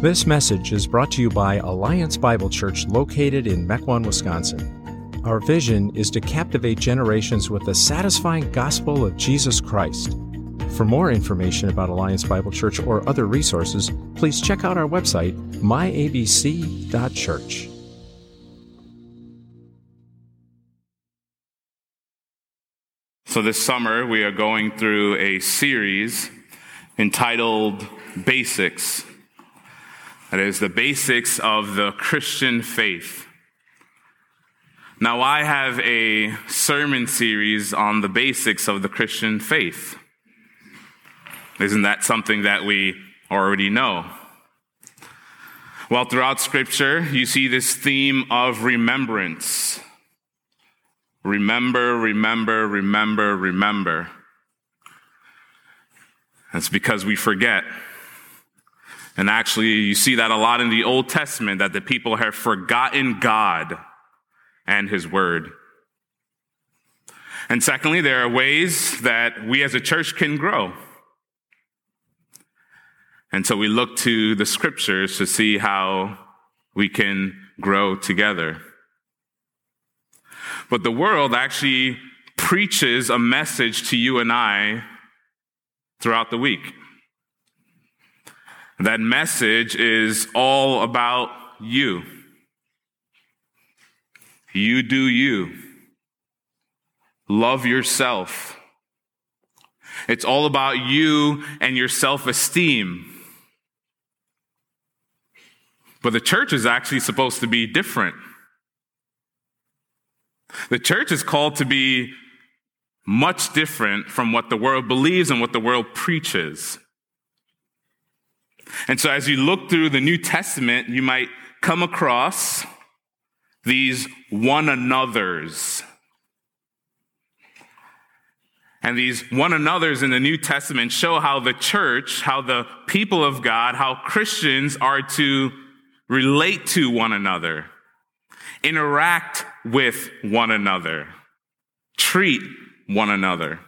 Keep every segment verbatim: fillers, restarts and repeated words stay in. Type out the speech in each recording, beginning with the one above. This message is brought to you by Alliance Bible Church located in Mequon, Wisconsin. Our vision is to captivate generations with the satisfying gospel of Jesus Christ. For more information about Alliance Bible Church or other resources, please check out our website, my a b c dot church. So this summer, we are going through a series entitled Basics. That is, the basics of the Christian faith. Now, I have a sermon series on the basics of the Christian faith. Isn't that something that we already know? Well, throughout Scripture, you see this theme of remembrance. Remember, remember, remember, remember. That's because we forget. And actually, you see that a lot in the Old Testament, that the people have forgotten God and his word. And secondly, there are ways that we as a church can grow. And so we look to the scriptures to see how we can grow together. But the world actually preaches a message to you and I throughout the week. That message is all about you. You do you. Love yourself. It's all about you and your self-esteem. But the church is actually supposed to be different. The church is called to be much different from what the world believes and what the world preaches. And so as you look through the New Testament, you might come across these one another's. And these one another's in the New Testament show how the church, how the people of God, how Christians are to relate to one another, interact with one another, treat one another.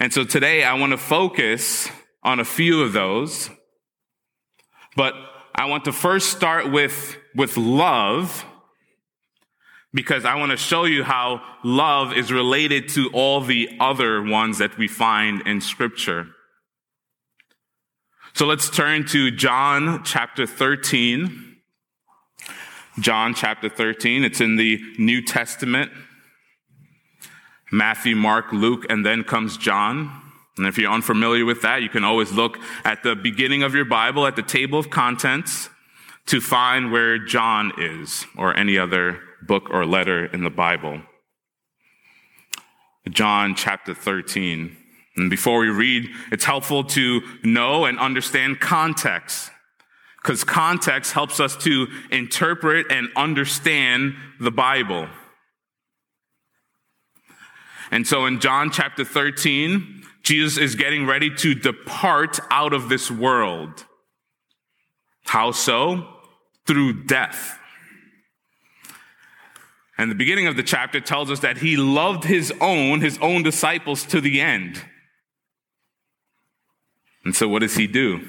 And so today I want to focus on a few of those. But I want to first start with, with love, because I want to show you how love is related to all the other ones that we find in Scripture. So let's turn to John chapter thirteen. John chapter thirteen, it's in the New Testament. Matthew, Mark, Luke, and then comes John. And if you're unfamiliar with that, you can always look at the beginning of your Bible, at the table of contents, to find where John is, or any other book or letter in the Bible. John chapter thirteen. And before we read, it's helpful to know and understand context, because context helps us to interpret and understand the Bible. And so in John chapter thirteen, Jesus is getting ready to depart out of this world. How so? Through death. And the beginning of the chapter tells us that he loved his own, his own disciples to the end. And so what does he do?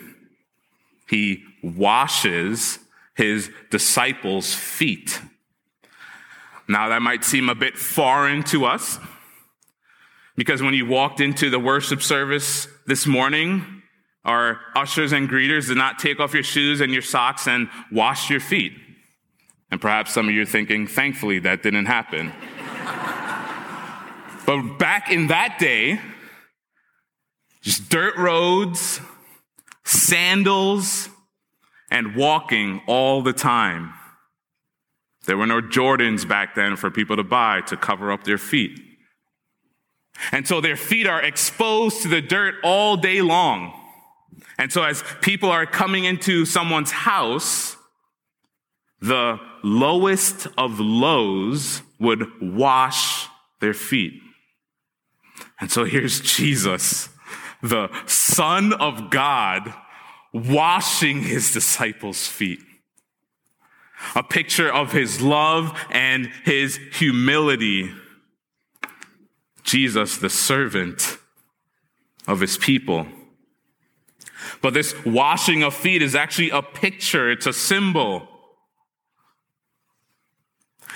He washes his disciples' feet. Now that might seem a bit foreign to us, because when you walked into the worship service this morning, our ushers and greeters did not take off your shoes and your socks and wash your feet. And perhaps some of you are thinking, thankfully, that didn't happen. But back in that day, just dirt roads, sandals, and walking all the time. There were no Jordans back then for people to buy to cover up their feet. And so their feet are exposed to the dirt all day long. And so as people are coming into someone's house, the lowest of lows would wash their feet. And so here's Jesus, the Son of God, washing his disciples' feet. A picture of his love and his humility. Jesus, the servant of his people. But this washing of feet is actually a picture. It's a symbol.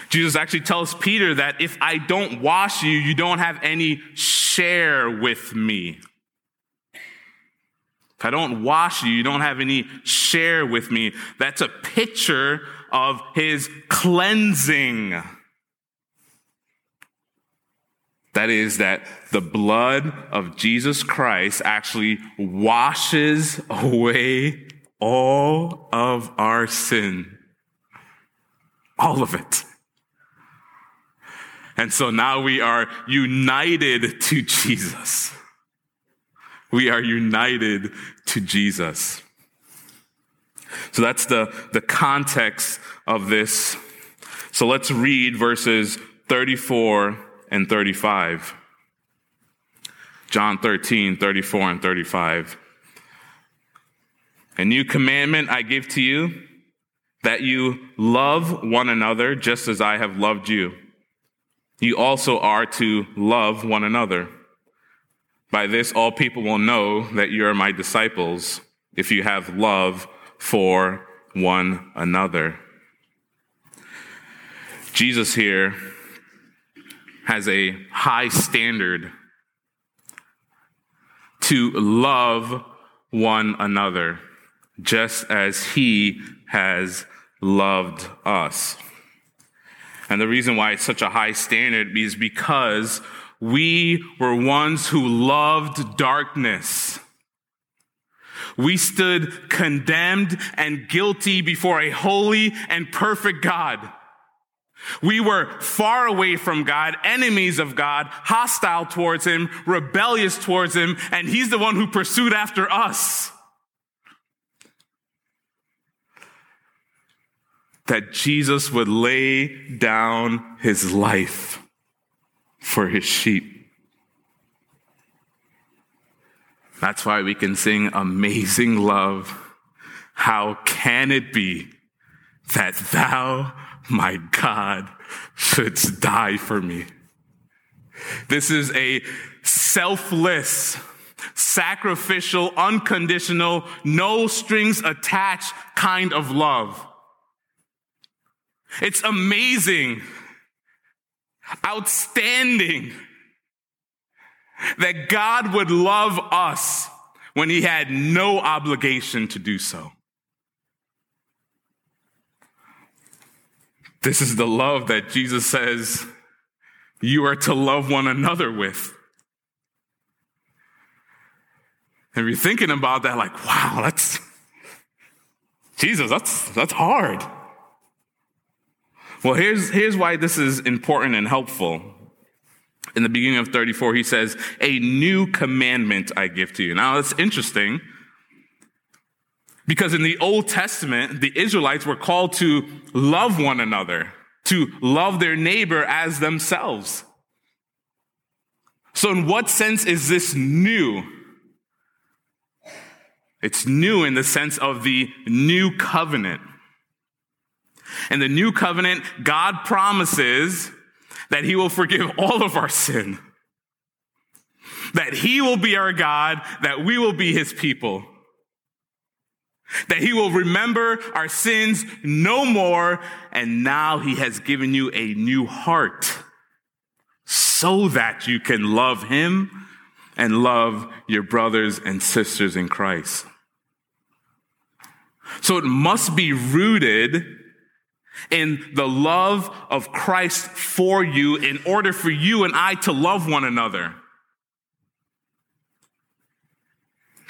Jesus actually tells Peter that if I don't wash you, you don't have any share with me. If I don't wash you, you don't have any share with me. That's a picture of his cleansing. That is that the blood of Jesus Christ actually washes away all of our sin. All of it. And so now we are united to Jesus. We are united to Jesus. So that's the, the context of this. So let's read verses thirty-four and thirty-five. John thirteen, thirty-four and thirty-five. A new commandment I give to you, that you love one another just as I have loved you. You also are to love one another. By this, all people will know that you are my disciples, if you have love for one another. Jesus here has a high standard to love one another, just as he has loved us. And the reason why it's such a high standard is because we were ones who loved darkness. We stood condemned and guilty before a holy and perfect God. We were far away from God, enemies of God, hostile towards him, rebellious towards him, and he's the one who pursued after us. That Jesus would lay down his life for his sheep. That's why we can sing Amazing Love. How can it be that thou, my God, shouldst die for me? This is a selfless, sacrificial, unconditional, no strings attached kind of love. It's amazing, outstanding that God would love us when he had no obligation to do so. This is the love that Jesus says you are to love one another with. And we're thinking about that like, wow, that's, Jesus, that's, that's hard. Well, here's, here's why this is important and helpful. In the beginning of thirty-four, he says, a new commandment I give to you. Now, that's interesting because in the Old Testament, the Israelites were called to love one another, to love their neighbor as themselves. So in what sense is this new? It's new in the sense of the new covenant. In the new covenant, God promises that he will forgive all of our sin, that he will be our God, that we will be his people, that he will remember our sins no more, and now he has given you a new heart so that you can love him and love your brothers and sisters in Christ. So it must be rooted in the love of Christ for you in order for you and I to love one another.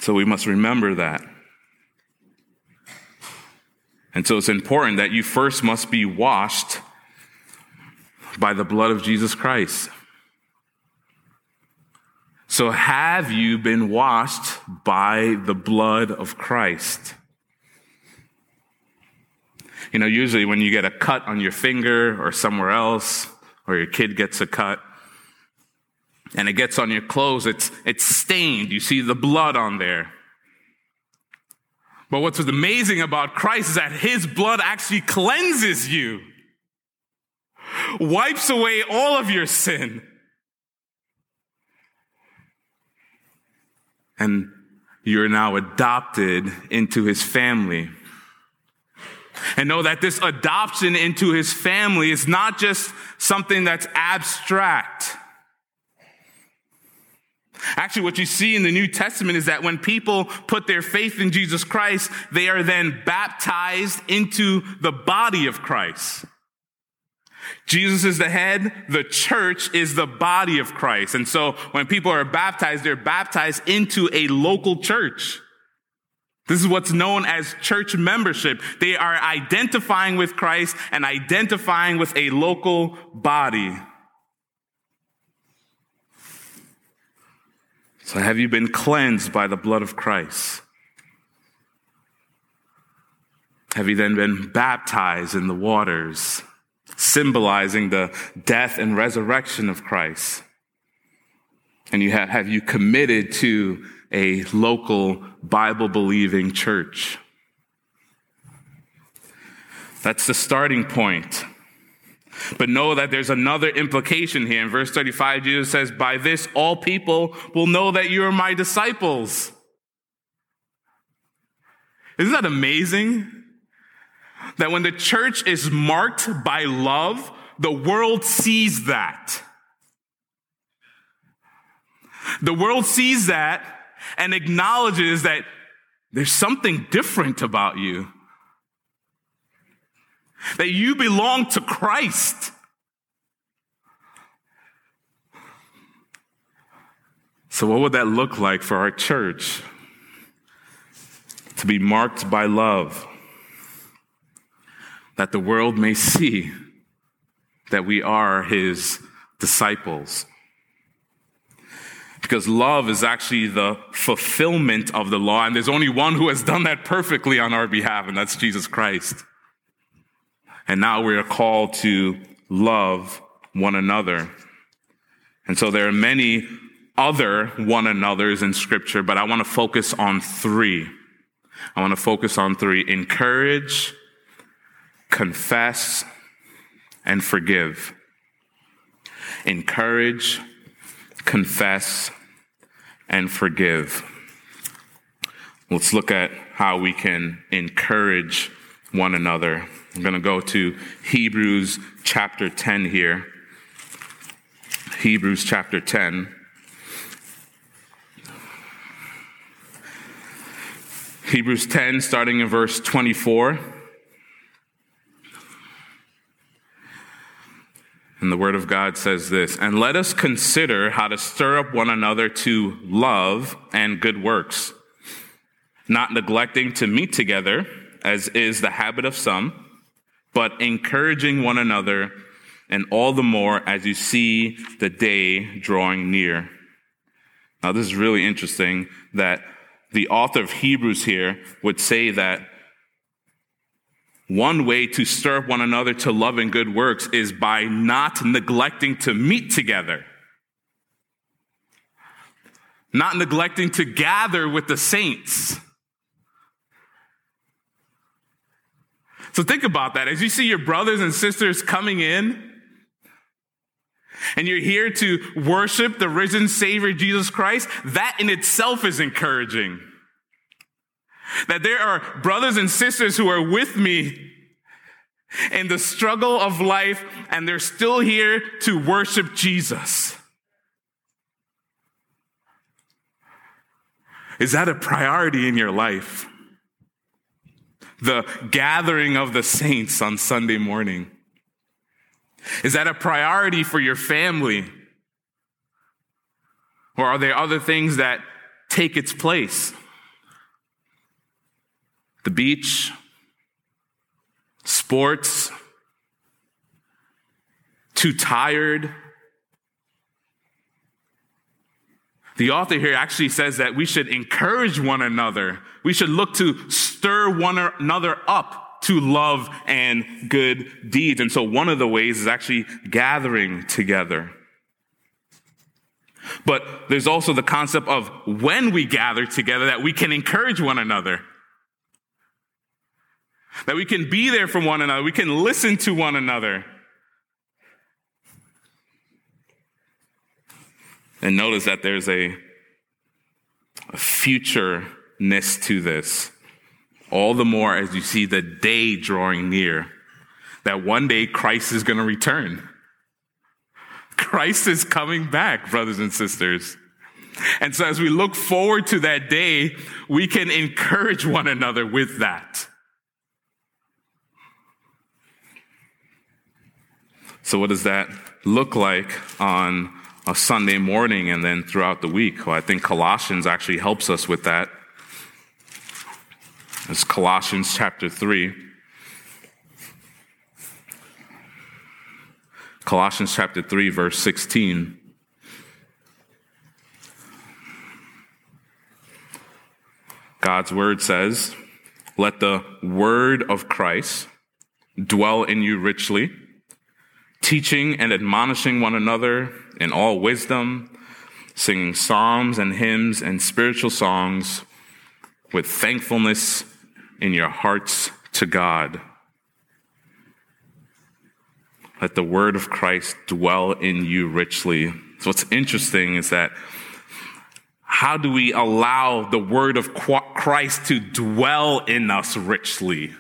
So we must remember that. And so it's important that you first must be washed by the blood of Jesus Christ. So have you been washed by the blood of Christ? You know, usually when you get a cut on your finger or somewhere else, or your kid gets a cut, and it gets on your clothes, it's it's stained. You see the blood on there. But what's amazing about Christ is that his blood actually cleanses you, wipes away all of your sin. And You're now adopted into his family. And know that this adoption into his family is not just something that's abstract. Actually, what you see in the New Testament is that when people put their faith in Jesus Christ, they are then baptized into the body of Christ. Jesus is the head, the church is the body of Christ. And so when people are baptized, they're baptized into a local church. This is what's known as church membership. They are identifying with Christ and identifying with a local body. So have you been cleansed by the blood of Christ? Have you then been baptized in the waters, symbolizing the death and resurrection of Christ? And you have, have you committed to a local Bible-believing church? That's the starting point. But know that there's another implication here. In verse thirty-five, Jesus says, by this all people will know that you are my disciples. Isn't that amazing? That when the church is marked by love, the world sees that. The world sees that and acknowledges that there's something different about you. That you belong to Christ. So what would that look like for our church? To be marked by love, that the world may see that we are his disciples. Because love is actually the fulfillment of the law, and there's only one who has done that perfectly on our behalf, and that's Jesus Christ. And now we are called to love one another. And so there are many other one another's in Scripture, but I want to focus on three. I want to focus on three. Encourage, confess, and forgive. Encourage, confess, and forgive. Let's look at how we can encourage one another. I'm going to go to Hebrews chapter ten here. Hebrews chapter ten. Hebrews ten, starting in verse twenty-four. And the word of God says this, and let us consider how to stir up one another to love and good works, not neglecting to meet together, as is the habit of some, but encouraging one another, and all the more as you see the day drawing near. Now, this is really interesting that the author of Hebrews here would say that one way to stir up one another to love and good works is by not neglecting to meet together, not neglecting to gather with the saints. So think about that. As you see your brothers and sisters coming in, and you're here to worship the risen Savior, Jesus Christ, that in itself is encouraging. That there are brothers and sisters who are with me in the struggle of life, and they're still here to worship Jesus. Is that a priority in your life? The gathering of the saints on Sunday morning? Is that a priority for your family? Or are there other things that take its place? The beach, sports, too tired. The author here actually says that we should encourage one another. We should look to stir one another up to love and good deeds. And so one of the ways is actually gathering together. But there's also the concept of when we gather together that we can encourage one another. That we can be there for one another. We can listen to one another. And notice that there's a futureness to this, all the more as you see the day drawing near, that one day Christ is going to return. Christ is coming back, brothers and sisters. And so as we look forward to that day, we can encourage one another with that. So what does that look like on a Sunday morning and then throughout the week? Well, I think Colossians actually helps us with that. It's Colossians chapter three. Colossians chapter three, verse sixteen. God's word says, "Let the word of Christ dwell in you richly, teaching and admonishing one another in all wisdom, singing psalms and hymns and spiritual songs with thankfulness in your hearts to God." Let the word of Christ dwell in you richly. So what's interesting is that how do we allow the word of Christ to dwell in us richly?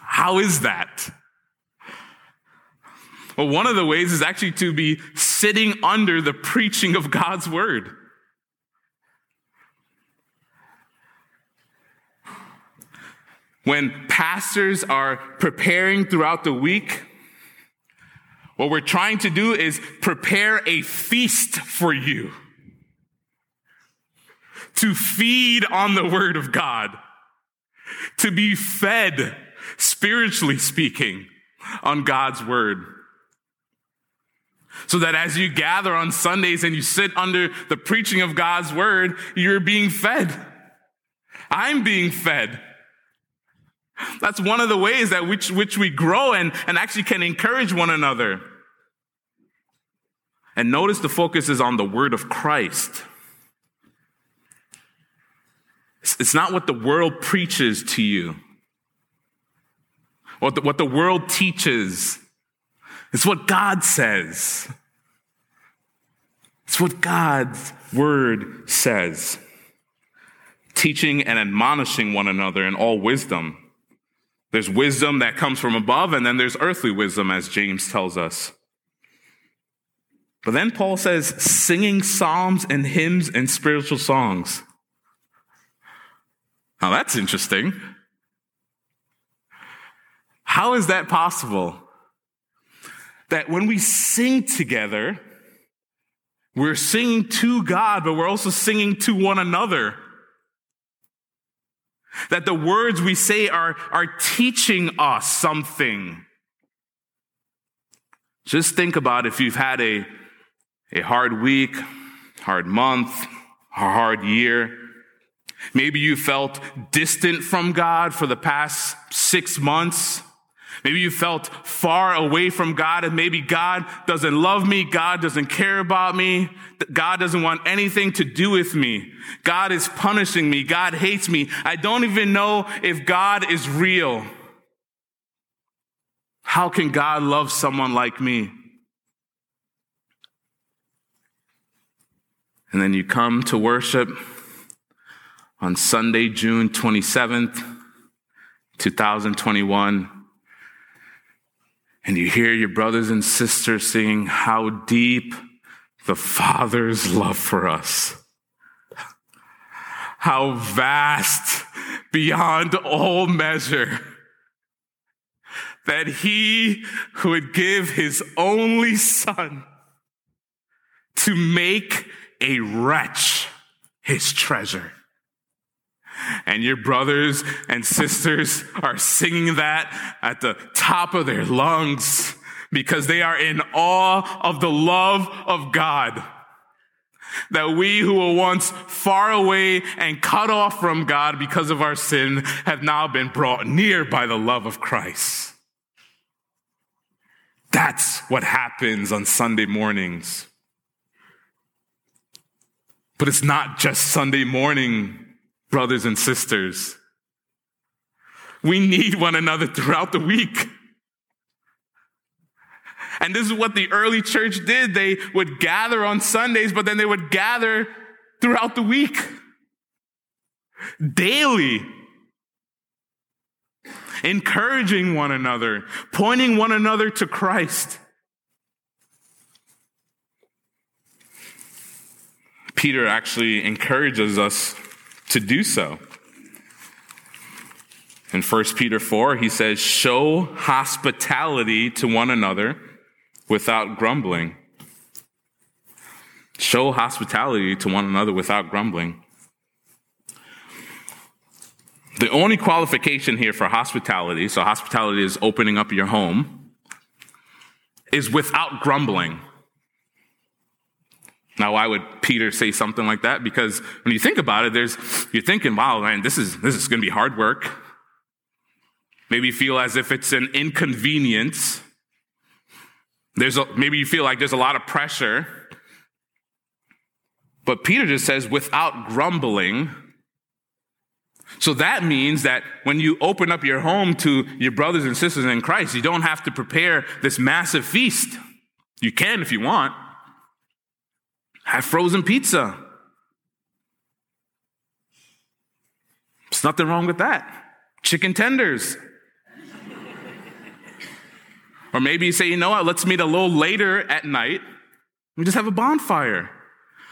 How is that? Well, one of the ways is actually to be sitting under the preaching of God's word. When pastors are preparing throughout the week, what we're trying to do is prepare a feast for you to feed on the word of God, to be fed, spiritually speaking, on God's word. So that as you gather on Sundays and you sit under the preaching of God's word, you're being fed. I'm being fed. That's one of the ways that which, which we grow and, and actually can encourage one another. And notice the focus is on the word of Christ. It's, it's not what the world preaches to you, or the, what the world teaches. It's what God says. It's what God's word says. Teaching and admonishing one another in all wisdom. There's wisdom that comes from above, and then there's earthly wisdom, as James tells us. But then Paul says, singing psalms and hymns and spiritual songs. Now that's interesting. How is that possible? That when we sing together, we're singing to God, but we're also singing to one another. That the words we say are, are teaching us something. Just think about if you've had a, a hard week, hard month, a hard year. Maybe you felt distant from God for the past six months. Maybe you felt far away from God, and maybe God doesn't love me. God doesn't care about me. God doesn't want anything to do with me. God is punishing me. God hates me. I don't even know if God is real. How can God love someone like me? And then you come to worship on Sunday, June twenty-seventh, twenty twenty-one. And you hear your brothers and sisters singing how deep the Father's love for us. How vast beyond all measure that he would give his only son to make a wretch his treasure. And your brothers and sisters are singing that at the top of their lungs because they are in awe of the love of God. That we who were once far away and cut off from God because of our sin have now been brought near by the love of Christ. That's what happens on Sunday mornings. But it's not just Sunday morning. Brothers and sisters, we need one another throughout the week. And this is what the early church did. They would gather on Sundays, but then they would gather throughout the week, daily, encouraging one another, pointing one another to Christ. Peter actually encourages us to do so. In First Peter four, he says, show hospitality to one another without grumbling. Show hospitality to one another without grumbling. The only qualification here for hospitality, so hospitality is opening up your home, is without grumbling. Now, why would Peter say something like that? Because when you think about it, there's you're thinking, wow, man, this is this is going to be hard work. Maybe you feel as if it's an inconvenience. There's a, maybe you feel like there's a lot of pressure. But Peter just says, without grumbling. So that means that when you open up your home to your brothers and sisters in Christ, you don't have to prepare this massive feast. You can if you want. Have frozen pizza. There's nothing wrong with that. Chicken tenders. Or maybe you say, you know what, let's meet a little later at night. We just have a bonfire.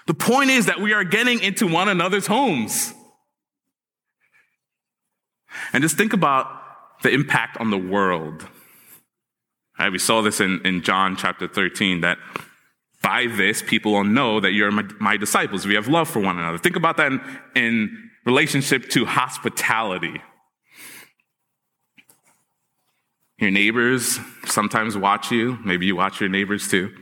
The point is that we are getting into one another's homes. And just think about the impact on the world. Right, we saw this in, in John chapter thirteen, that by this, people will know that you're my, my disciples. We have love for one another. Think about that in, in relationship to hospitality. Your neighbors sometimes watch you. Maybe you watch your neighbors too.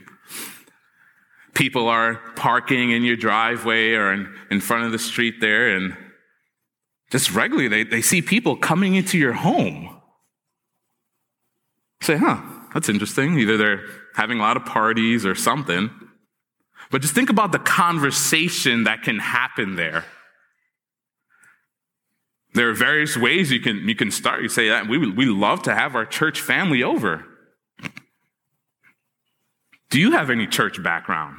People are parking in your driveway or in, in front of the street there, and just regularly they, they see people coming into your home. Say, huh, that's interesting. Either they're having a lot of parties or something. But just think about the conversation that can happen there. There are various ways you can you can start. You say, we we love to have our church family over. Do you have any church background?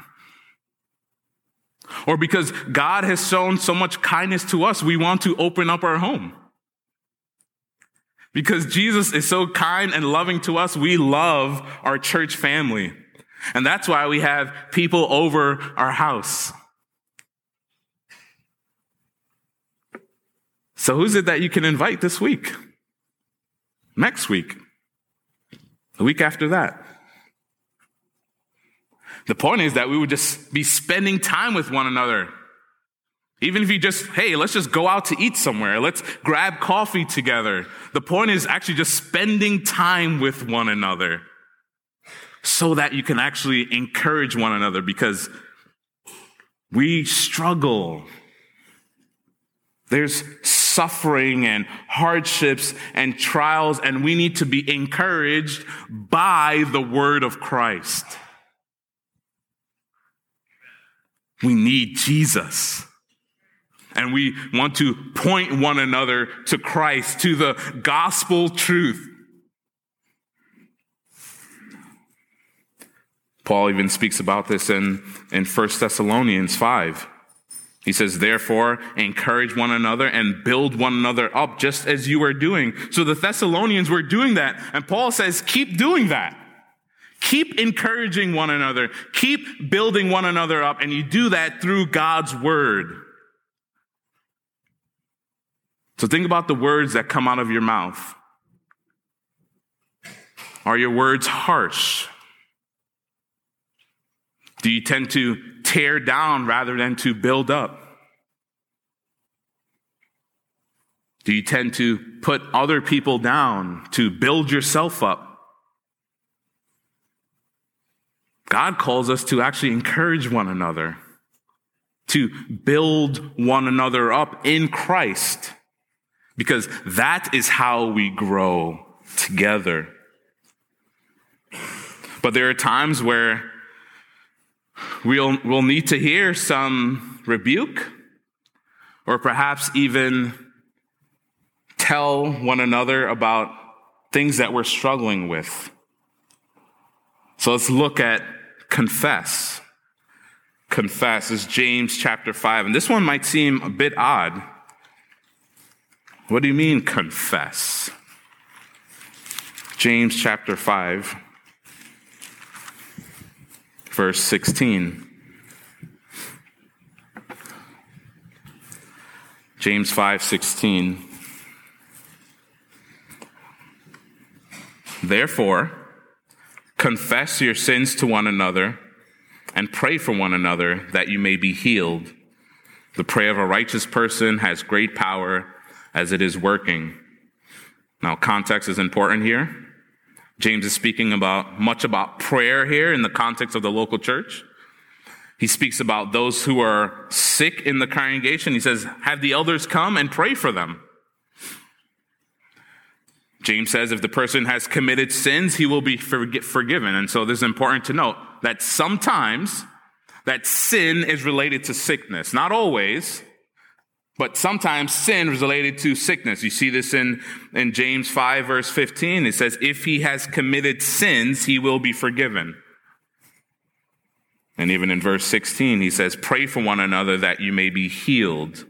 Or because God has shown so much kindness to us, we want to open up our home. Because Jesus is so kind and loving to us, we love our church family. And that's why we have people over our house. So who's it that you can invite this week? Next week? The week after that? The point is that we would just be spending time with one another. Even if you just, hey, let's just go out to eat somewhere. Let's grab coffee together. The point is actually just spending time with one another so that you can actually encourage one another, because we struggle. There's suffering and hardships and trials, and we need to be encouraged by the word of Christ. We need Jesus. And we want to point one another to Christ, to the gospel truth. Paul even speaks about this in, in First Thessalonians five. He says, therefore, encourage one another and build one another up, just as you are doing. So the Thessalonians were doing that. And Paul says, keep doing that. Keep encouraging one another. Keep building one another up. And you do that through God's word. So think about the words that come out of your mouth. Are your words harsh? Do you tend to tear down rather than to build up? Do you tend to put other people down to build yourself up? God calls us to actually encourage one another, to build one another up in Christ, because that is how we grow together. But there are times where We'll, we'll need to hear some rebuke, or perhaps even tell one another about things that we're struggling with. So let's look at confess. confess is James chapter five. And this one might seem a bit odd. What do you mean confess? James chapter five, verse sixteen. James five sixteen. Therefore, confess your sins to one another and pray for one another that you may be healed. The prayer of a righteous person has great power as it is working. Now, context is important here. James is speaking about much about prayer here in the context of the local church. He speaks about those who are sick in the congregation. He says, have the elders come and pray for them. James says if the person has committed sins, he will be forgiven. And so this is important to note that sometimes that sin is related to sickness. Not always, but sometimes sin is related to sickness. You see this in, in James five, verse fifteen. It says, if he has committed sins, he will be forgiven. And even in verse sixteen, he says, pray for one another that you may be healed.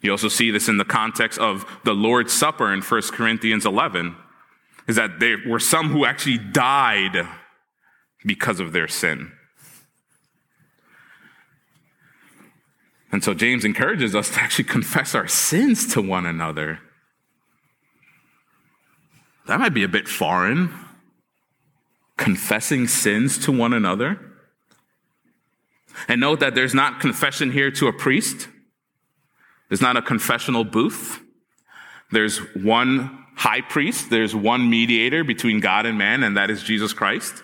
You also see this in the context of the Lord's Supper in First Corinthians eleven, is that there were some who actually died because of their sin. And so James encourages us to actually confess our sins to one another. That might be a bit foreign. Confessing sins to one another. And note that there's not confession here to a priest. There's not a confessional booth. There's one high priest. There's one mediator between God and man, and that is Jesus Christ.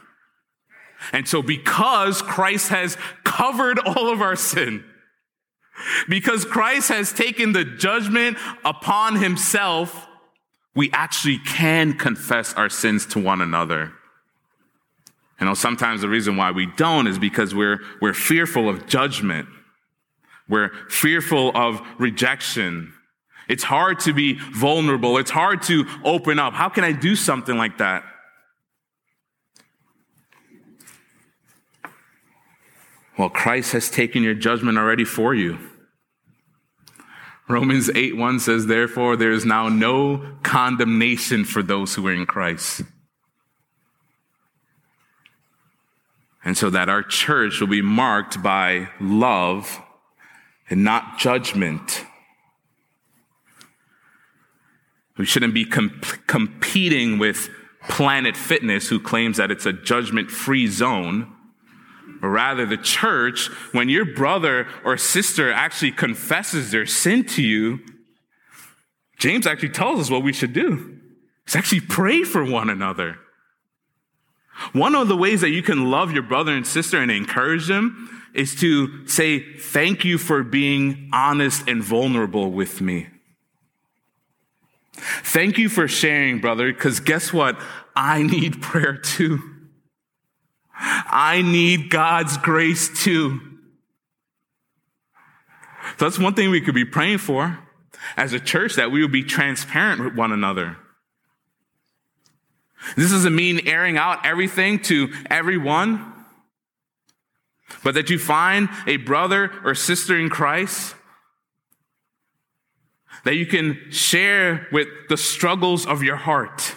And so because Christ has covered all of our sin, because Christ has taken the judgment upon himself, we actually can confess our sins to one another. You know, sometimes the reason why we don't is because we're we're fearful of judgment. We're fearful of rejection. It's hard to be vulnerable. It's hard to open up. How can I do something like that? Well, Christ has taken your judgment already for you. Romans eight one says, therefore, there is now no condemnation for those who are in Christ. And so that our church will be marked by love and not judgment. We shouldn't be comp- competing with Planet Fitness, who claims that it's a judgment-free zone. But rather, the church, when your brother or sister actually confesses their sin to you, James actually tells us what we should do. It's actually pray for one another. One of the ways that you can love your brother and sister and encourage them is to say, thank you for being honest and vulnerable with me. Thank you for sharing, brother, because guess what? I need prayer too. I need God's grace too. So that's one thing we could be praying for as a church, that we would be transparent with one another. This doesn't mean airing out everything to everyone, but that you find a brother or sister in Christ that you can share with the struggles of your heart,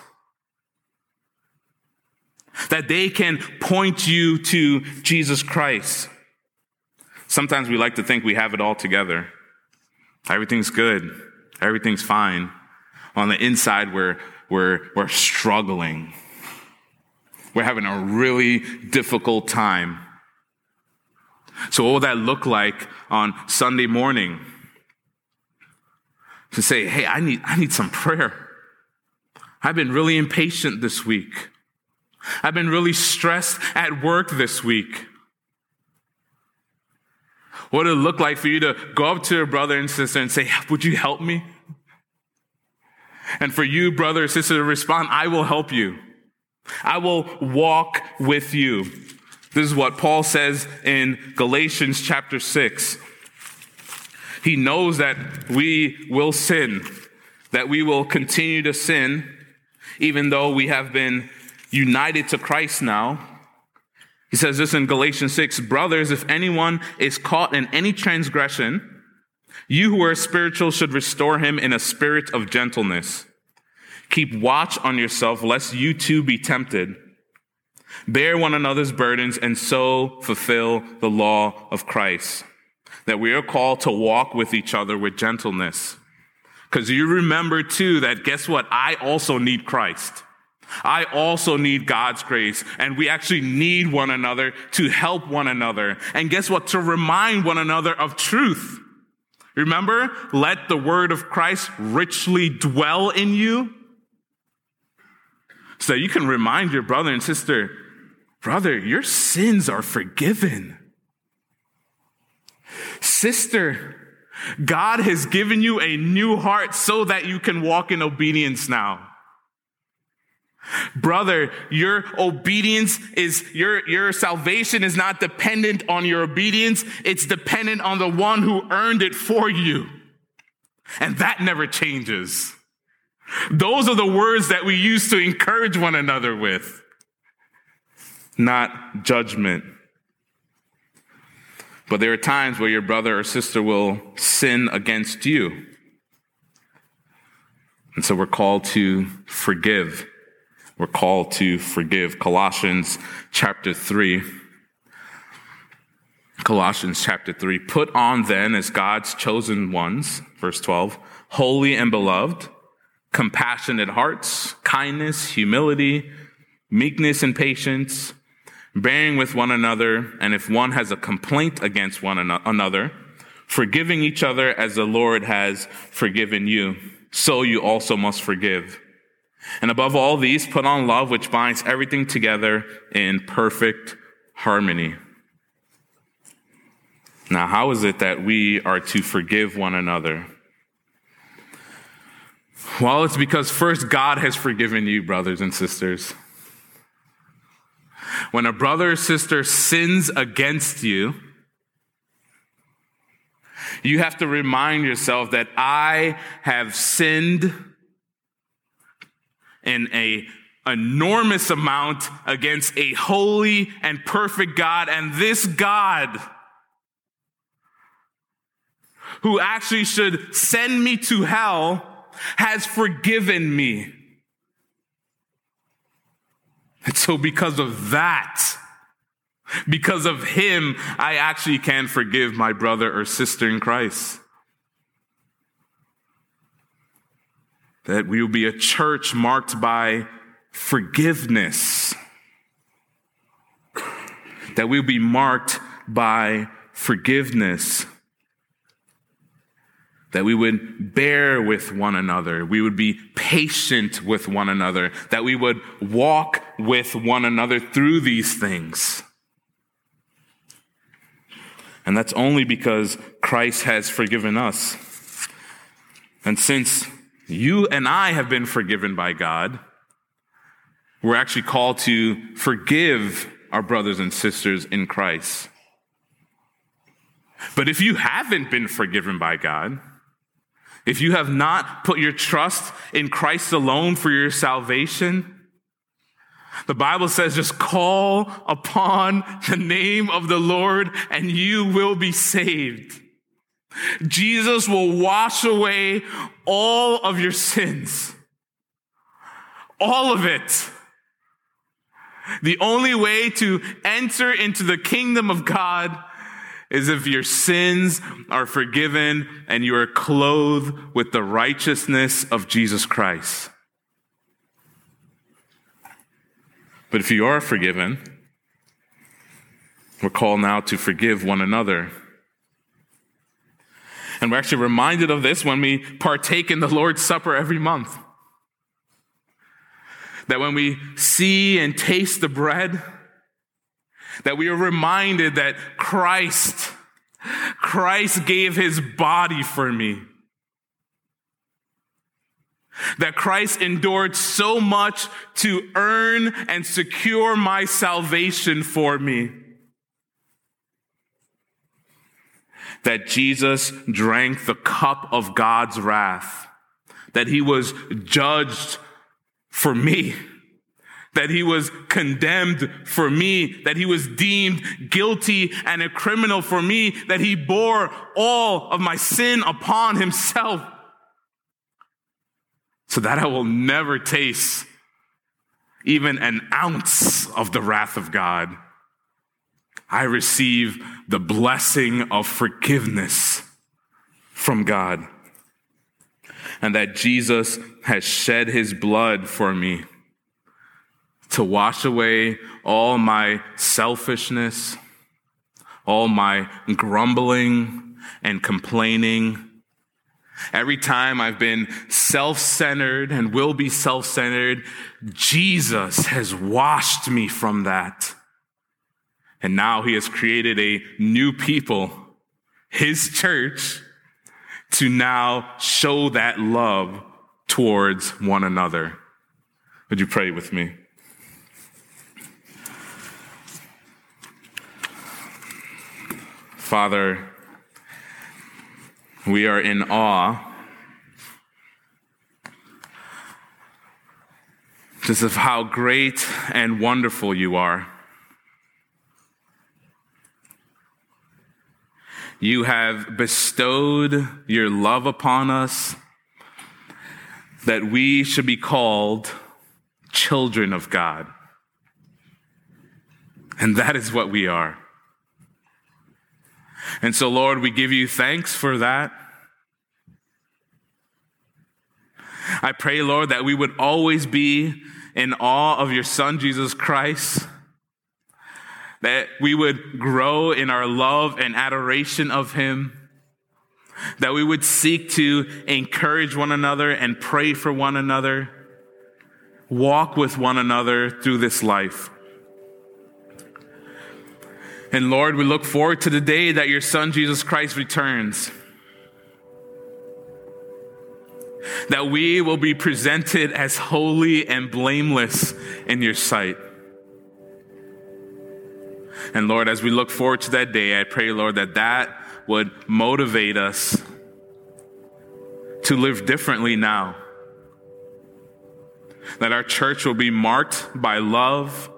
that they can point you to Jesus Christ. Sometimes we like to think we have it all together. Everything's good. Everything's fine. On the inside, we're We're, we're struggling. We're having a really difficult time. So what would that look like on Sunday morning? To say, hey, I need, I need some prayer. I've been really impatient this week. I've been really stressed at work this week. What would it look like for you to go up to your brother and sister and say, would you help me? And for you, brother or sister, to respond, I will help you. I will walk with you. This is what Paul says in Galatians chapter six. He knows that we will sin, that we will continue to sin, even though we have been united to Christ now. He says this in Galatians six, brothers, if anyone is caught in any transgression, you who are spiritual should restore him in a spirit of gentleness. Keep watch on yourself, lest you too be tempted. Bear one another's burdens and so fulfill the law of Christ. That we are called to walk with each other with gentleness. Because you remember too that, guess what? I also need Christ. I also need God's grace. And we actually need one another to help one another. And guess what? To remind one another of truth. Remember, let the word of Christ richly dwell in you. So you can remind your brother and sister, brother, your sins are forgiven. Sister, God has given you a new heart so that you can walk in obedience now. Brother, your obedience is, your, your salvation is not dependent on your obedience. It's dependent on the one who earned it for you. And that never changes. Those are the words that we use to encourage one another with, not judgment. But there are times where your brother or sister will sin against you. And so we're called to forgive. We're called to forgive. Colossians chapter three. Colossians chapter three. Put on then as God's chosen ones, verse twelve, holy and beloved, compassionate hearts, kindness, humility, meekness, and patience, bearing with one another, and if one has a complaint against one another, forgiving each other as the Lord has forgiven you, so you also must forgive. And above all these, put on love, which binds everything together in perfect harmony. Now, how is it that we are to forgive one another? Well, it's because first God has forgiven you, brothers and sisters. When a brother or sister sins against you, you have to remind yourself that I have sinned in an enormous amount against a holy and perfect God, and this God who actually should send me to hell has forgiven me. And so because of that, because of him, I actually can forgive my brother or sister in Christ. That we will be a church marked by forgiveness. That we will be marked by forgiveness. That we would bear with one another. We would be patient with one another. That we would walk with one another through these things. And that's only because Christ has forgiven us. And since you and I have been forgiven by God, we're actually called to forgive our brothers and sisters in Christ. But if you haven't been forgiven by God, if you have not put your trust in Christ alone for your salvation, the Bible says just call upon the name of the Lord and you will be saved. Jesus will wash away all of your sins. All of it. The only way to enter into the kingdom of God is if your sins are forgiven and you are clothed with the righteousness of Jesus Christ. But if you are forgiven, we're called now to forgive one another. And we're actually reminded of this when we partake in the Lord's Supper every month. That when we see and taste the bread, that we are reminded that Christ, Christ gave his body for me. That Christ endured so much to earn and secure my salvation for me. That Jesus drank the cup of God's wrath. That he was judged for me. that he was condemned for me, that he was deemed guilty and a criminal for me, that he bore all of my sin upon himself, so that I will never taste even an ounce of the wrath of God. I receive the blessing of forgiveness from God, and that Jesus has shed his blood for me to wash away all my selfishness, all my grumbling and complaining. Every time I've been self-centered and will be self-centered, Jesus has washed me from that. And now he has created a new people, his church, to now show that love towards one another. Would you pray with me? Father, we are in awe just of how great and wonderful you are. You have bestowed your love upon us that we should be called children of God. And that is what we are. And so, Lord, we give you thanks for that. I pray, Lord, that we would always be in awe of your Son, Jesus Christ, that we would grow in our love and adoration of him, that we would seek to encourage one another and pray for one another, walk with one another through this life. And Lord, we look forward to the day that your Son, Jesus Christ, returns, that we will be presented as holy and blameless in your sight. And Lord, as we look forward to that day, I pray, Lord, that that would motivate us to live differently now. That our church will be marked by love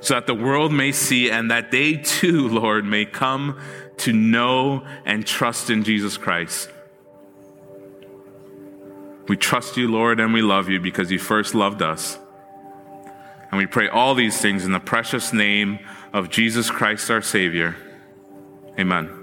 so that the world may see and that they too, Lord, may come to know and trust in Jesus Christ. We trust you, Lord, and we love you because you first loved us. And we pray all these things in the precious name of Jesus Christ, our Savior. Amen.